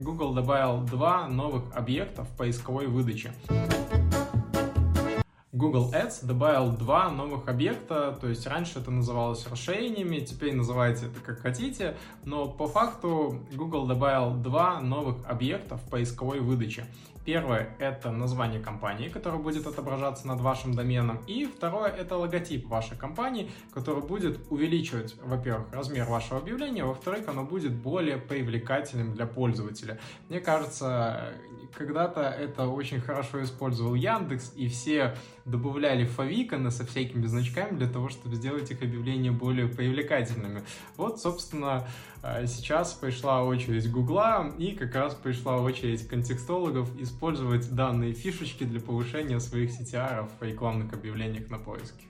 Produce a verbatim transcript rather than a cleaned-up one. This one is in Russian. Google добавил два новых объекта в поисковой выдаче. Google Ads добавил два новых объекта, то есть раньше это называлось расширениями, теперь называйте это как хотите, но по факту Google добавил два новых объекта в поисковой выдаче. Первое — это название компании, которое будет отображаться над вашим доменом, и второе — это логотип вашей компании, который будет увеличивать, во-первых, размер вашего объявления, во-вторых, оно будет более привлекательным для пользователя. Мне кажется, когда-то это очень хорошо использовал Яндекс, и все добавляли favicon со всякими значками для того, чтобы сделать их объявления более привлекательными. Вот, собственно, сейчас пришла очередь Гугла, и как раз пришла очередь контекстологов использовать данные фишечки для повышения своих си ти ар в рекламных объявлениях на поиске.